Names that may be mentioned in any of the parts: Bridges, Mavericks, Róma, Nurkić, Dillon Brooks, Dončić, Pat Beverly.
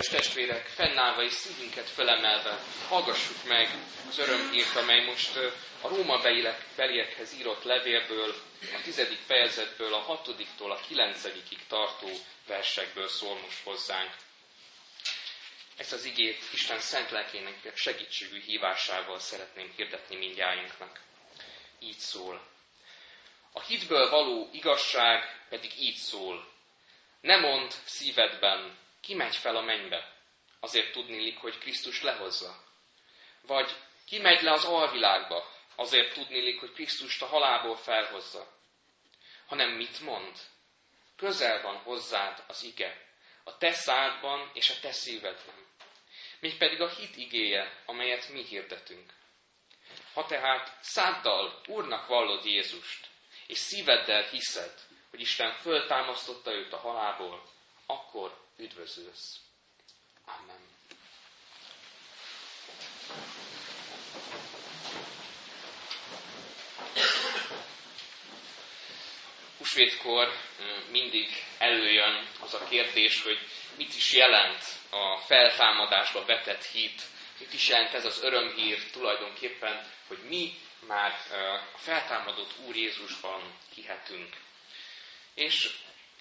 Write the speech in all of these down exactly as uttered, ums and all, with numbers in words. Kedves testvérek, fennállva és szívünket felemelve, hallgassuk meg az örömhírt, amely most a Róma beliekhez írott levélből, a tizedik fejezetből, a hatodiktól a kilencedikig tartó versekből szól most hozzánk. Ezt az igét Isten szent lelkének segítségű hívásával szeretném hirdetni mindnyájunknak. Így szól. A hitből való igazság pedig így szól. Ne mondd szívedben, ki megy fel a mennybe, azért tudniillik, hogy Krisztus lehozza. Vagy ki megy le az alvilágba, azért tudniillik, hogy Krisztust a halálból felhozza. Hanem mit mond? Közel van hozzád az ige, a te szádban és a te szívedben. Mégpedig a hit igéje, amelyet mi hirdetünk. Ha tehát száddal Úrnak vallod Jézust, és szíveddel hiszed, hogy Isten föltámasztotta őt a halálból, akkor üdvözülsz. Amen. Húsvétkor mindig előjön az a kérdés, hogy mit is jelent a feltámadásba vetett hit. Mit is jelent ez az örömhír tulajdonképpen, hogy mi már a feltámadott Úr Jézusban hihetünk. És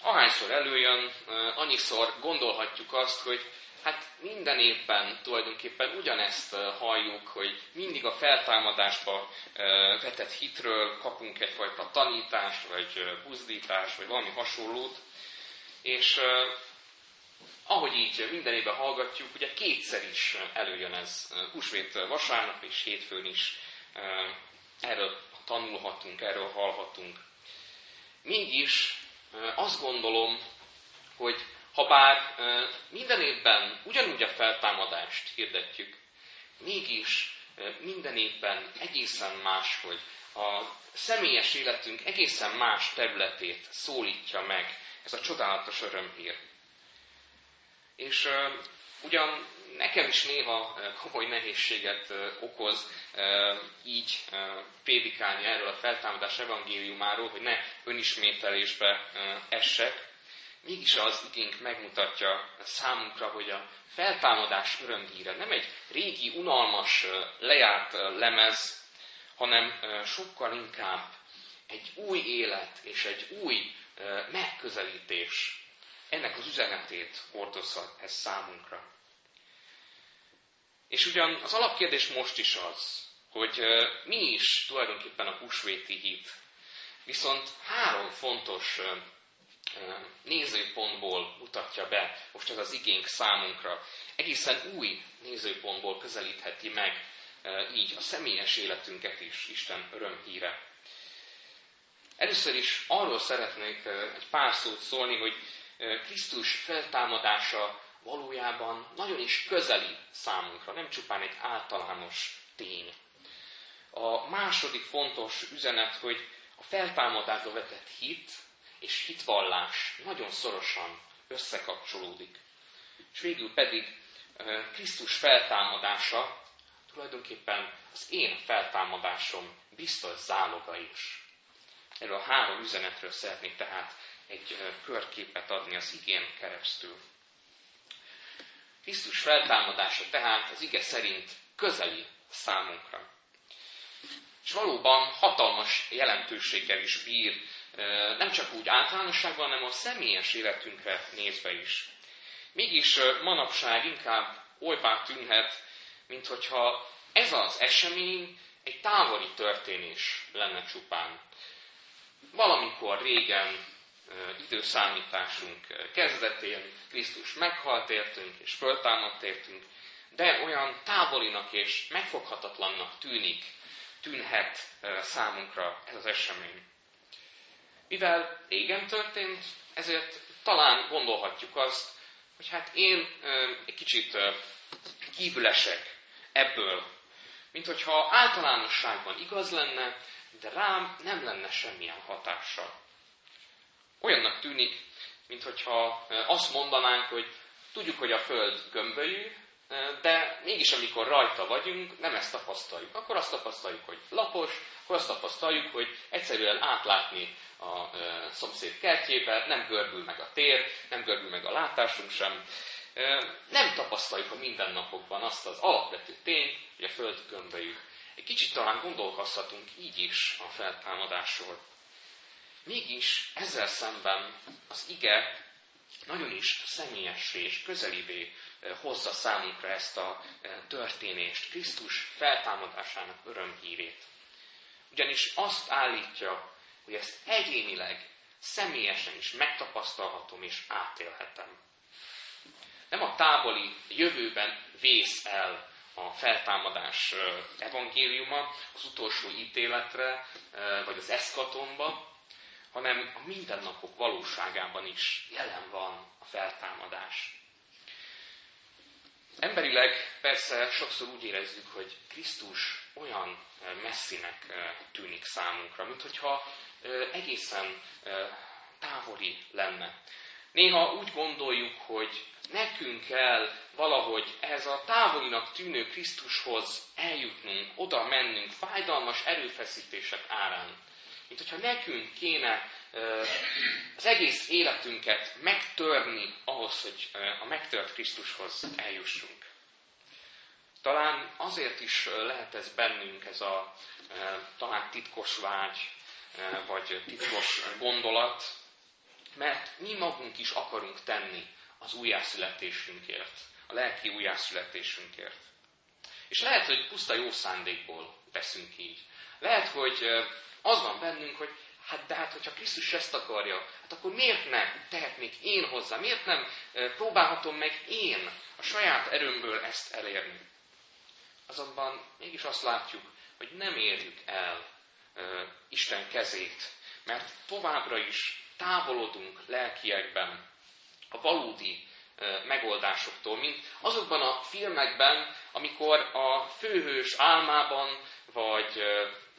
ahányszor előjön, annyiszor gondolhatjuk azt, hogy hát minden évben tulajdonképpen ugyanezt halljuk, hogy mindig a feltámadásba vetett hitről kapunk egyfajta tanítást, vagy buzdítást, vagy valami hasonlót. És ahogy így minden évben hallgatjuk, ugye kétszer is előjön ez, húsvét vasárnap és hétfőn is. Erről tanulhatunk, erről hallhatunk. Mégis azt gondolom, hogy ha bár minden évben ugyanúgy a feltámadást hirdetjük, mégis minden évben egészen más, hogy a személyes életünk egészen más területét szólítja meg ez a csodálatos örömhír. És ugyan nekem is néha komoly nehézséget okoz így prédikálni erről a feltámadás evangéliumáról, hogy ne önismételésbe essek. Mégis az igénk megmutatja számunkra, hogy a feltámadás örömhíre nem egy régi, unalmas, lejárt lemez, hanem sokkal inkább egy új élet és egy új megközelítés. Ennek az üzenetét hordozza ez számunkra. És ugyan az alapkérdés most is az, hogy mi is tulajdonképpen a húsvéti hit. Viszont három fontos nézőpontból mutatja be most ez az igénk számunkra. Egészen új nézőpontból közelítheti meg így a személyes életünket is Isten örömhíre. Először is arról szeretnék egy pár szót szólni, hogy Krisztus feltámadása valójában nagyon is közeli számunkra, nem csupán egy általános tény. A második fontos üzenet, hogy a feltámadásba vetett hit és hitvallás nagyon szorosan összekapcsolódik. És végül pedig Krisztus feltámadása tulajdonképpen az én feltámadásom biztos záloga is. Erről a három üzenetről szeretnék tehát egy körképet adni az igén keresztül. Krisztus feltámadása tehát az ige szerint közeli számunkra. És valóban hatalmas jelentőséggel is bír, nem csak úgy általánosságban, hanem a személyes életünkre nézve is. Mégis manapság inkább olybá tűnhet, mint hogyha ez az esemény egy távoli történés lenne csupán. Valamikor régen, időszámításunk kezdetén Krisztus meghalt értünk és föltámadt értünk, de olyan távolinak és megfoghatatlannak tűnik, tűnhet számunkra ez az esemény. Mivel régen történt, ezért talán gondolhatjuk azt, hogy hát én egy kicsit kívül esek ebből, mint hogyha általánosságban igaz lenne, de rám nem lenne semmilyen hatása. Olyannak tűnik, mintha azt mondanánk, hogy tudjuk, hogy a Föld gömbölyű, de mégis amikor rajta vagyunk, nem ezt tapasztaljuk. Akkor azt tapasztaljuk, hogy lapos, akkor azt tapasztaljuk, hogy egyszerűen átlátni a szomszéd kertjébe, nem görbül meg a tér, nem görbül meg a látásunk sem. nem tapasztaljuk a mindennapokban azt az alapvető tényt, hogy a föld gömbölyük. Egy kicsit talán gondolkozhatunk így is a feltámadásról. Mégis ezzel szemben az ige nagyon is személyessé és közelibé hozza számunkra ezt a történést, Krisztus feltámadásának örömhírét. Ugyanis azt állítja, hogy ezt egyénileg, személyesen is megtapasztalhatom és átélhetem. Nem a távoli jövőben vész el a feltámadás evangéliuma az utolsó ítéletre, vagy az eszkatonba, hanem a mindennapok valóságában is jelen van a feltámadás. Emberileg persze sokszor úgy érezzük, hogy Krisztus olyan messzinek tűnik számunkra, minthogyha egészen távoli lenne. Néha úgy gondoljuk, hogy nekünk kell valahogy ehhez a távolinak tűnő Krisztushoz eljutnunk, oda mennünk, fájdalmas erőfeszítések árán. Mint hogyha nekünk kéne az egész életünket megtörni ahhoz, hogy a megtört Krisztushoz eljussunk. Talán azért is lehet ez bennünk, ez a talán titkos vágy, vagy titkos gondolat, mert mi magunk is akarunk tenni az újjászületésünkért, a lelki újjászületésünkért. És lehet, hogy puszta jó szándékból teszünk így. Lehet, hogy az van bennünk, hogy hát de hát, hogyha Krisztus ezt akarja, hát akkor miért nem tehetnék én hozzá? Miért nem próbálhatom meg én a saját erőmből ezt elérni? Azonban mégis azt látjuk, hogy nem érjük el Isten kezét, mert továbbra is távolodunk lelkiekben a valódi megoldásoktól, mint azokban a filmekben, amikor a főhős álmában, vagy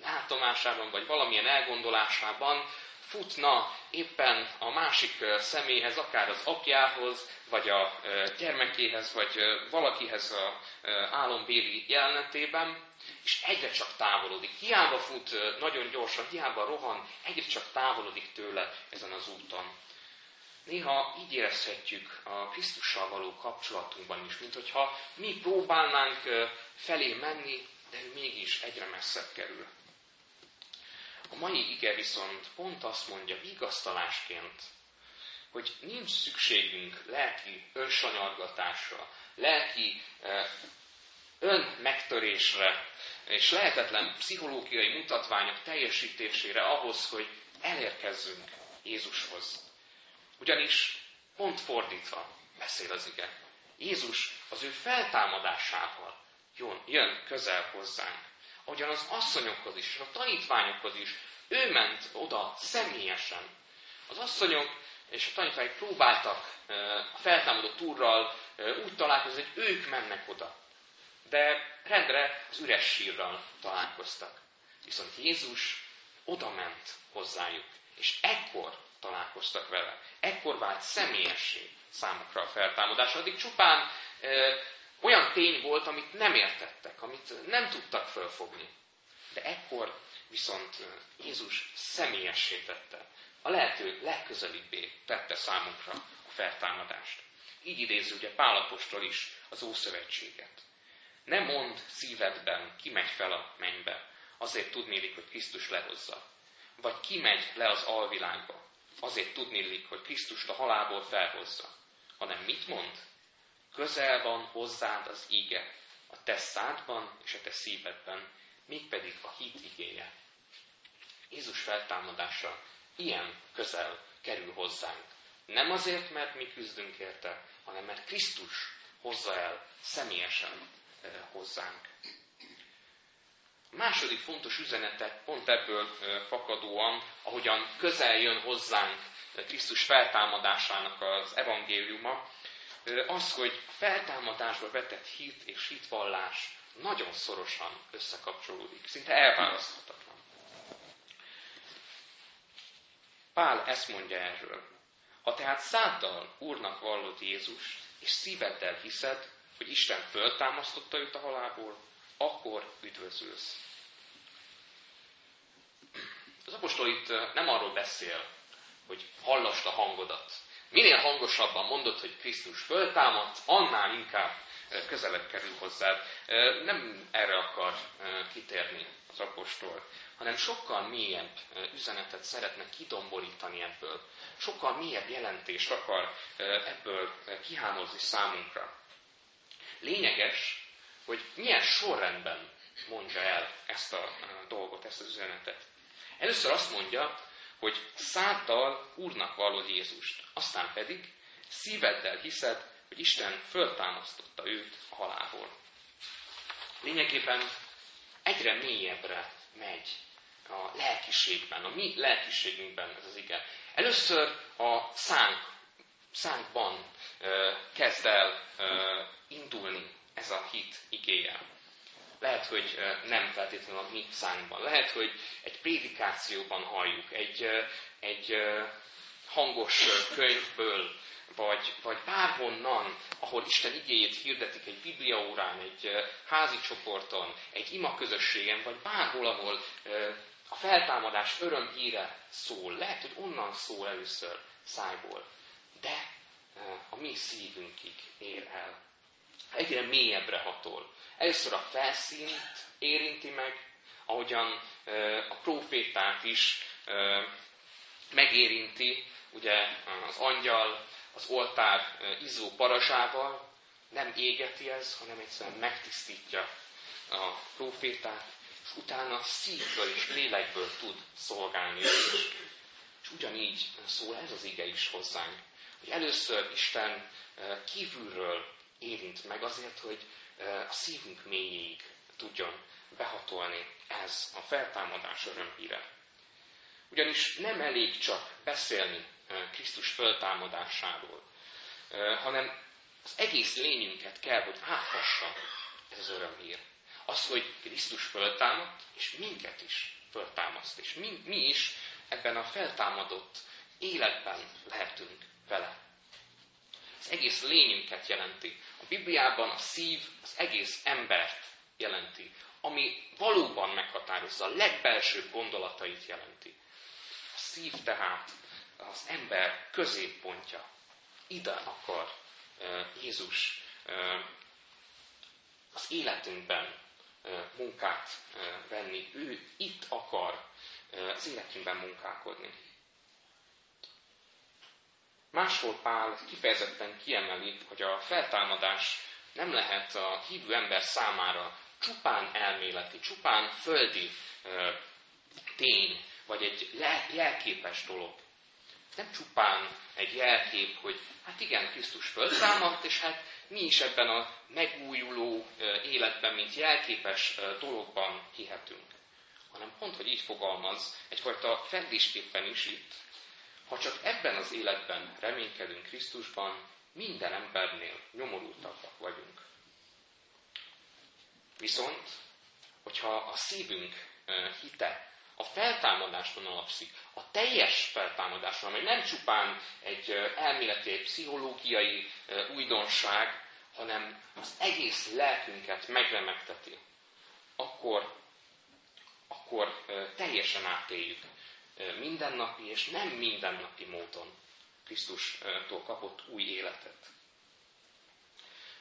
látomásában, vagy valamilyen elgondolásában futna éppen a másik személyhez, akár az apjához, vagy a gyermekéhez, vagy valakihez az álombéli jelenetében, és egyre csak távolodik. Hiába fut nagyon gyorsan, hiába rohan, egyre csak távolodik tőle ezen az úton. Néha így érezhetjük a Krisztussal való kapcsolatunkban is, mint hogyha mi próbálnánk felé menni, de ő mégis egyre messzebb kerül. A mai ige viszont pont azt mondja vigasztalásként, hogy nincs szükségünk lelki önsanyargatásra, lelki önmegtörésre, és lehetetlen pszichológiai mutatványok teljesítésére ahhoz, hogy elérkezzünk Jézushoz. Ugyanis pont fordítva beszél az ige. Jézus az ő feltámadásával jön közel hozzánk. Ahogyan az asszonyokhoz is, és a tanítványokhoz is, ő ment oda személyesen. Az asszonyok és a tanítványok próbáltak a feltámadott úrral úgy találkozni, hogy ők mennek oda. De rendre az üres sírral találkoztak. Viszont Jézus oda ment hozzájuk, és ekkor találkoztak vele. Ekkor vált személyessé számukra a feltámadás. Addig csupán e, olyan tény volt, amit nem értettek, amit nem tudtak fölfogni. De ekkor viszont Jézus személyessé tette. A lehető legközelibbé tette számunkra a feltámadást. Így idézi ugye Pál apostol is az Ószövetséget. Ne mondd szívedben, ki megy fel a mennybe, azért tudnélik, hogy Krisztus lehozza. Vagy ki megy le az alvilágba, azért tudnélik, hogy Krisztust a halálból felhozza. Hanem mit mond? Közel van hozzád az ige, a te szádban és a te szívedben, mégpedig a hit igéje. Jézus feltámadása ilyen közel kerül hozzánk. Nem azért, mert mi küzdünk érte, hanem mert Krisztus hozza el személyesen hozzánk. A második fontos üzenete pont ebből fakadóan, ahogyan közel jön hozzánk Krisztus feltámadásának az evangéliuma, az, hogy a feltámadásba vetett hit és hitvallás nagyon szorosan összekapcsolódik, szinte elválaszthatatlan. Pál ezt mondja erről. Ha tehát száddal Úrnak vallod Jézust, és szíveddel hiszed, hogy Isten föltámasztotta őt a halálból, akkor üdvözülsz. Az apostol itt nem arról beszél, hogy hallasd a hangodat, Minél hangosabban mondod, hogy Krisztus föltámadt, annál inkább közelebb kerül hozzád. Nem erre akar kitérni az apostol, hanem sokkal mélyebb üzenetet szeretne kidomborítani ebből. Sokkal mélyebb jelentést akar ebből kihámozni számunkra. Lényeges, hogy milyen sorrendben mondja el ezt a dolgot, ezt az üzenetet. Először azt mondja, hogy száddal Úrnak vallod Jézust, aztán pedig szíveddel hiszed, hogy Isten föltámasztotta őt a halálból. Lényegében egyre mélyebbre megy a lelkiségben, a mi lelkiségünkben ez az ige. Először a szánk, szánkban ö, kezd el ö, indulni ez a hit igéje. Lehet, hogy nem feltétlenül a mi szánkban. Lehet, hogy egy prédikációban halljuk, egy, egy hangos könyvből, vagy, vagy bárhonnan, ahol Isten igéjét hirdetik egy bibliaórán, egy házi csoporton, egy imaközösségen, vagy bárhol, ahol a feltámadás örömhíre szól. Lehet, hogy onnan szól először szájból, de a mi szívünkig ér el. Egyre mélyebbre hatol. Először a felszínt érinti meg, ahogyan a prófétát is megérinti, ugye az angyal az oltár izzó parazsával, nem égeti ez, hanem egyszerűen megtisztítja a prófétát, és utána szívből és lélekből tud szolgálni. És ugyanígy szól ez az ige is hozzánk, hogy először Isten kívülről érint meg azért, hogy a szívünk mélyéig tudjon behatolni ez a feltámadás örömhíre. Ugyanis nem elég csak beszélni Krisztus feltámadásáról, hanem az egész lényünket kell, hogy áthassa ez az örömhír. Az, hogy Krisztus feltámadt, és minket is feltámaszt, és mi, mi is ebben a feltámadott életben lehetünk vele. Az egész lényünket jelenti. A Bibliában a szív az egész embert jelenti, ami valóban meghatározza, a legbelsőbb gondolatait jelenti. A szív tehát az ember középpontja. Ide akar Jézus az életünkben munkát venni. Ő itt akar az életünkben munkálkodni. Máshol Pál kifejezetten kiemeli, hogy a feltámadás nem lehet a hívő ember számára csupán elméleti, csupán földi ö, tény, vagy egy jelképes dolog. Nem csupán egy jelkép, hogy hát igen, Krisztus föltámadt, és hát mi is ebben a megújuló életben, mint jelképes dologban hihetünk. Hanem pont, hogy így fogalmaz, egyfajta fedésképpen is itt. Ha csak ebben az életben reménykedünk Krisztusban, minden embernél nyomorultabbak vagyunk. Viszont, hogyha a szívünk hite a feltámadáson alapszik, a teljes feltámadáson, amely nem csupán egy elméleti, egy pszichológiai újdonság, hanem az egész lelkünket megremegteti, akkor, akkor teljesen átéljük mindennapi és nem mindennapi módon Krisztustól kapott új életet.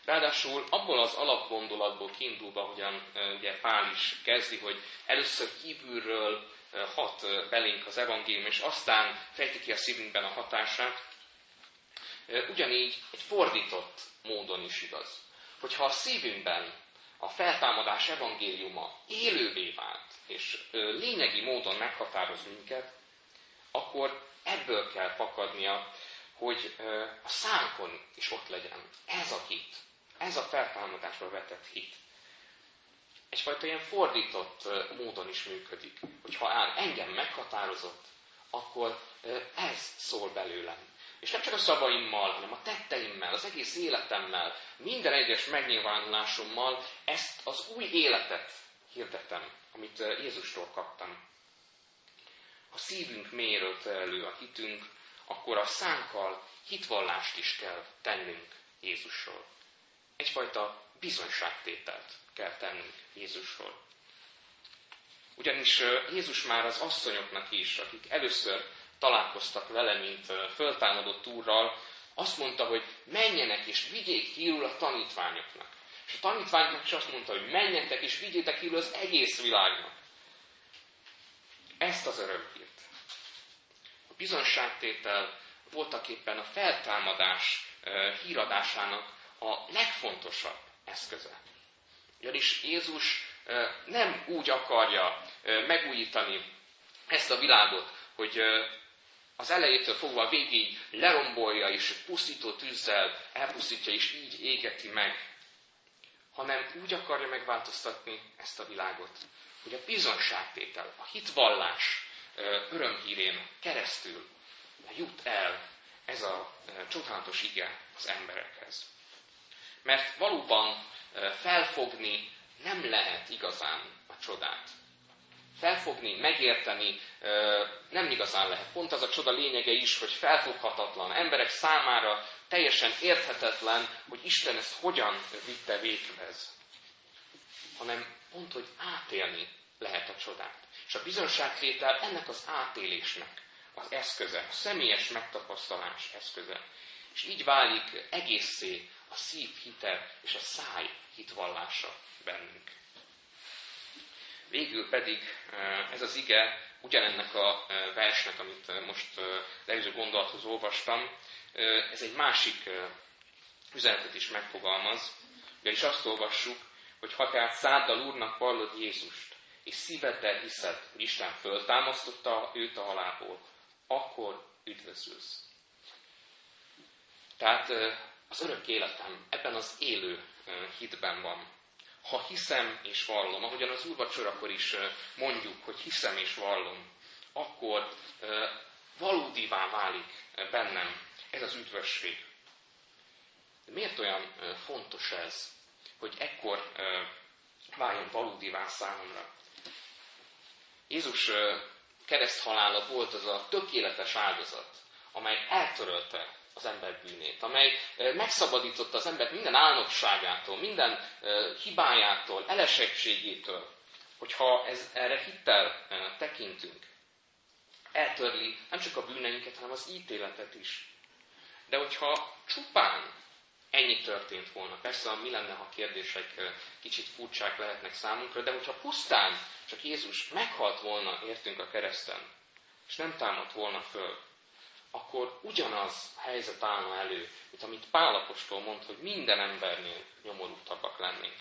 Ráadásul abból az alapgondolatból kiindulva, ahogyan ugye Pál is kezdi, hogy először kívülről hat belénk az evangélium, és aztán fejti ki a szívünkben a hatását, ugyanígy egy fordított módon is igaz. Hogyha a szívünkben a feltámadás evangéliuma élővé vált, és lényegi módon meghatároz minket, akkor ebből kell fakadnia, hogy a szánkon is ott legyen. Ez a hit, ez a feltámadásra vetett hit. Egyfajta ilyen fordított módon is működik, hogy ha engem meghatározott, akkor ez szól belőlem. És nem csak a szavaimmal, hanem a tetteimmel, az egész életemmel, minden egyes megnyilvánulásommal ezt az új életet hirdetem, amit Jézustól kaptam. Ha szívünk mélyről terelő a hitünk, akkor a szánkkal hitvallást is kell tennünk Jézusról. Egyfajta bizonyságtételt kell tennünk Jézusról. Ugyanis Jézus már az asszonyoknak is, akik először találkoztak vele, mint föltámadott Úrral, azt mondta, hogy menjenek és vigyék hírül a tanítványoknak. És a tanítványoknak is azt mondta, hogy menjetek és vigyétek hírül az egész világnak. Ezt az örömhírt. A bizonságtétel voltak éppen a feltámadás híradásának a legfontosabb eszköze. Ugyanis Jézus nem úgy akarja megújítani ezt a világot, hogy az elejétől fogva a végig lerombolja és pusztító tűzzel elpusztítja és így égeti meg, hanem úgy akarja megváltoztatni ezt a világot, hogy a bizonságtétel, a hitvallás örömhírén keresztül jut el ez a csodálatos ige az emberekhez. Mert valóban felfogni nem lehet igazán a csodát. Felfogni, megérteni nem igazán lehet. Pont az a csoda lényege is, hogy felfoghatatlan, emberek számára teljesen érthetetlen, hogy Isten ezt hogyan vitte véghez. Hanem pont, hogy átélni lehet a csodát. És a bizonságtétel ennek az átélésnek az eszköze, a személyes megtapasztalás eszköze. És így válik egészé a szív hite és a száj hitvallása bennünk. Végül pedig ez az ige ugyanennek a versnek, amit most előző gondolathoz olvastam, ez egy másik üzenetet is megfogalmaz, ugyanis azt olvassuk, hogy ha tehát száddal Úrnak vallod Jézust, és szíveddel hiszed, hogy Isten föltámasztotta őt a halálból, akkor üdvözülsz. Tehát az örök életem ebben az élő hitben van. Ha hiszem és vallom, ahogyan az úrvacsorakor is mondjuk, hogy hiszem és vallom, akkor valódivá válik bennem ez az üdvösség. Miért olyan fontos ez, hogy ekkor váljon valódivá számomra? Jézus kereszthalála volt az a tökéletes áldozat, amely eltörölte az ember bűnét, amely megszabadította az embert minden álnokságától, minden hibájától, elesettségétől, hogyha ez, erre hittel tekintünk. Eltörli nem csak a bűneinket, hanem az ítéletet is. De hogyha csupán ennyi történt volna, persze mi lenne, ha kérdések kicsit furcsák lehetnek számunkra, de hogyha pusztán csak Jézus meghalt volna értünk a kereszten, és nem támadt volna föl, akkor ugyanaz a helyzet állna elő, mint amit Pál apostol mond, hogy minden embernél nyomorultabbak lennénk.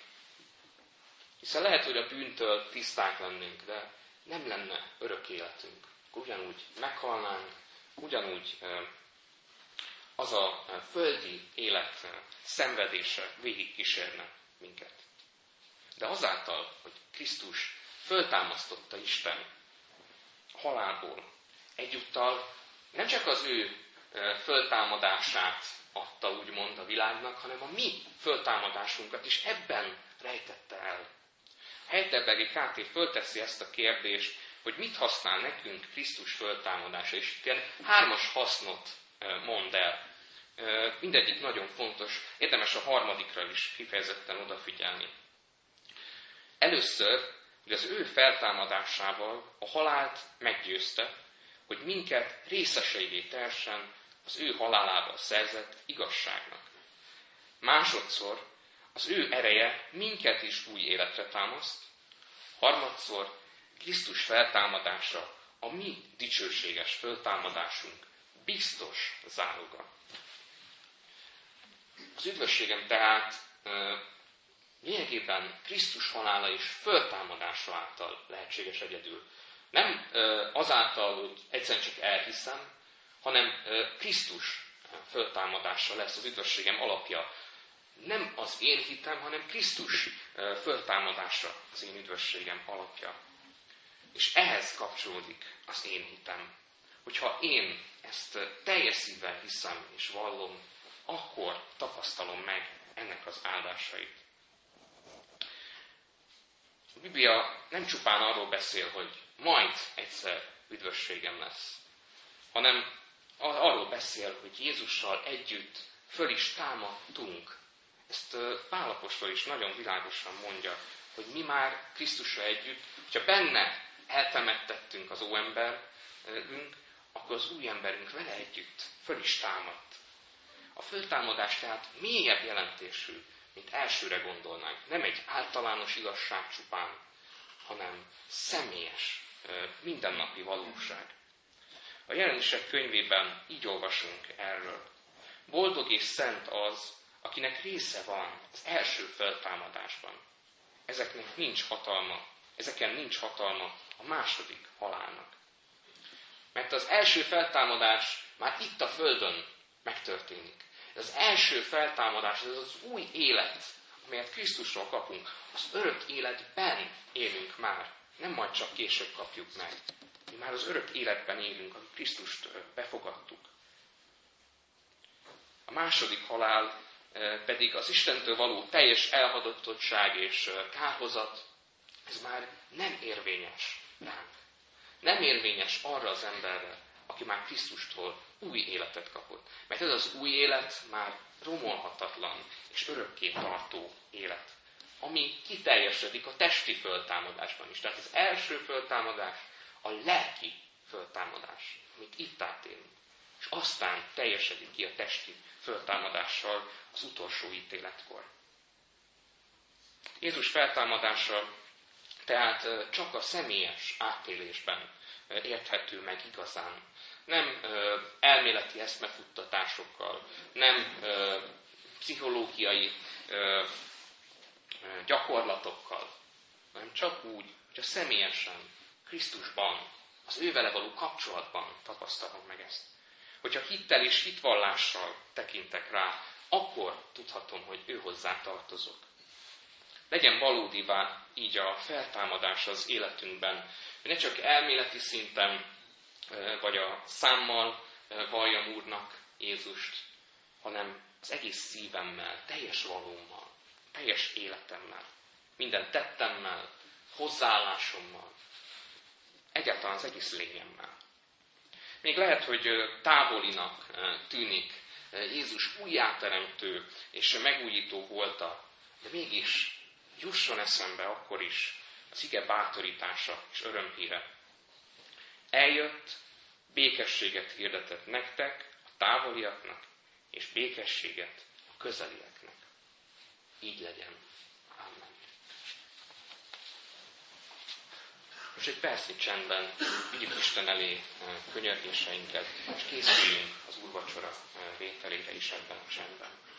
Hiszen lehet, hogy a bűntől tiszták lennénk, de nem lenne örök életünk. Ugyanúgy meghalnánk, ugyanúgy az a földi élet szenvedése végigkísérne minket. De azáltal, hogy Krisztus föltámasztotta Isten halálból, egyúttal nem csak az ő föltámadását adta úgymond a világnak, hanem a mi föltámadásunkat is ebben rejtette el. Heidelbergi ká té fölteszi ezt a kérdést, hogy mit használ nekünk Krisztus föltámadása, és ilyen hármas hasznot mond el. Mindegyik nagyon fontos, érdemes a harmadikra is kifejezetten odafigyelni. Először, hogy az ő feltámadásával a halált meggyőzte, hogy minket részeseivé tehessen az ő halálával szerzett igazságnak. Másodszor az ő ereje minket is új életre támaszt, harmadszor Krisztus feltámadása a mi dicsőséges föltámadásunk biztos záloga. Az üdvösségem tehát e, lényegében Krisztus halála és föltámadása által lehetséges egyedül. Nem azáltal, hogy egyszerűen csak elhiszem, hanem Krisztus föltámadása lesz az üdvösségem alapja. Nem az én hitem, hanem Krisztus föltámadása az én üdvösségem alapja. És ehhez kapcsolódik az én hitem. Hogyha én ezt teljes szívvel hiszem és vallom, akkor tapasztalom meg ennek az áldásait. A Biblia nem csupán arról beszél, hogy majd egyszer üdvösségem lesz, hanem arról beszél, hogy Jézussal együtt föl is támadtunk. Ezt Pál apostol is nagyon világosan mondja, hogy mi már Krisztussal együtt, hogyha benne eltemettettünk az óemberünk, akkor az új emberünk vele együtt föl is támadt. A föltámadás tehát mélyebb jelentésű, mint elsőre gondolnánk. Nem egy általános igazság csupán, hanem személyes, mindennapi valóság. A Jelenések könyvében így olvasunk erről. Boldog és szent az, akinek része van az első feltámadásban. Ezeknek nincs hatalma, ezeken nincs hatalma a második halálnak. Mert az első feltámadás már itt a Földön megtörténik. Ez az első feltámadás, ez az új élet, amelyet Krisztusról kapunk. Az örök életben élünk már, nem majd csak később kapjuk meg. Mi már az örök életben élünk, amikor Krisztust befogadtuk. A második halál pedig az Istentől való teljes elhagyatottság és kárhozat, ez már nem érvényes ránk. Nem érvényes arra az emberre, aki már Krisztustól új életet kapott. Mert ez az új élet már romolhatatlan és örökké tartó élet, ami kiteljesedik a testi föltámadásban is. Tehát az első föltámadás a lelki föltámadás, amit itt átélünk. És aztán teljesedik ki a testi föltámadással az utolsó ítéletkor. Jézus feltámadása tehát csak a személyes átélésben érthető meg igazán. Nem elméleti eszmefuttatásokkal, nem pszichológiai gyakorlatokkal, hanem csak úgy, hogy a személyesen, Krisztusban, az ővele való kapcsolatban tapasztalom meg ezt. Hogyha hittel és hitvallással tekintek rá, akkor tudhatom, hogy ő hozzá tartozok. Legyen valódivá így a feltámadás az életünkben, hogy ne csak elméleti szinten, vagy a számmal valljam Úrnak Jézust, hanem az egész szívemmel, teljes valómmal, teljes életemmel, minden tettemmel, hozzáállásommal, egyáltalán az egész lényemmel. Még lehet, hogy távolinak tűnik Jézus újjáteremtő és megújító volta, de mégis jusson eszembe akkor is az ige bátorítása és örömhíre. Eljött, békességet hirdetett nektek, a távoliaknak, és békességet a közelieknek. Így legyen. Amen. Most egy percnyi csendben vigyük Isten elé könyörgéseinket, és készüljünk az úrvacsora vételére is ebben a csendben.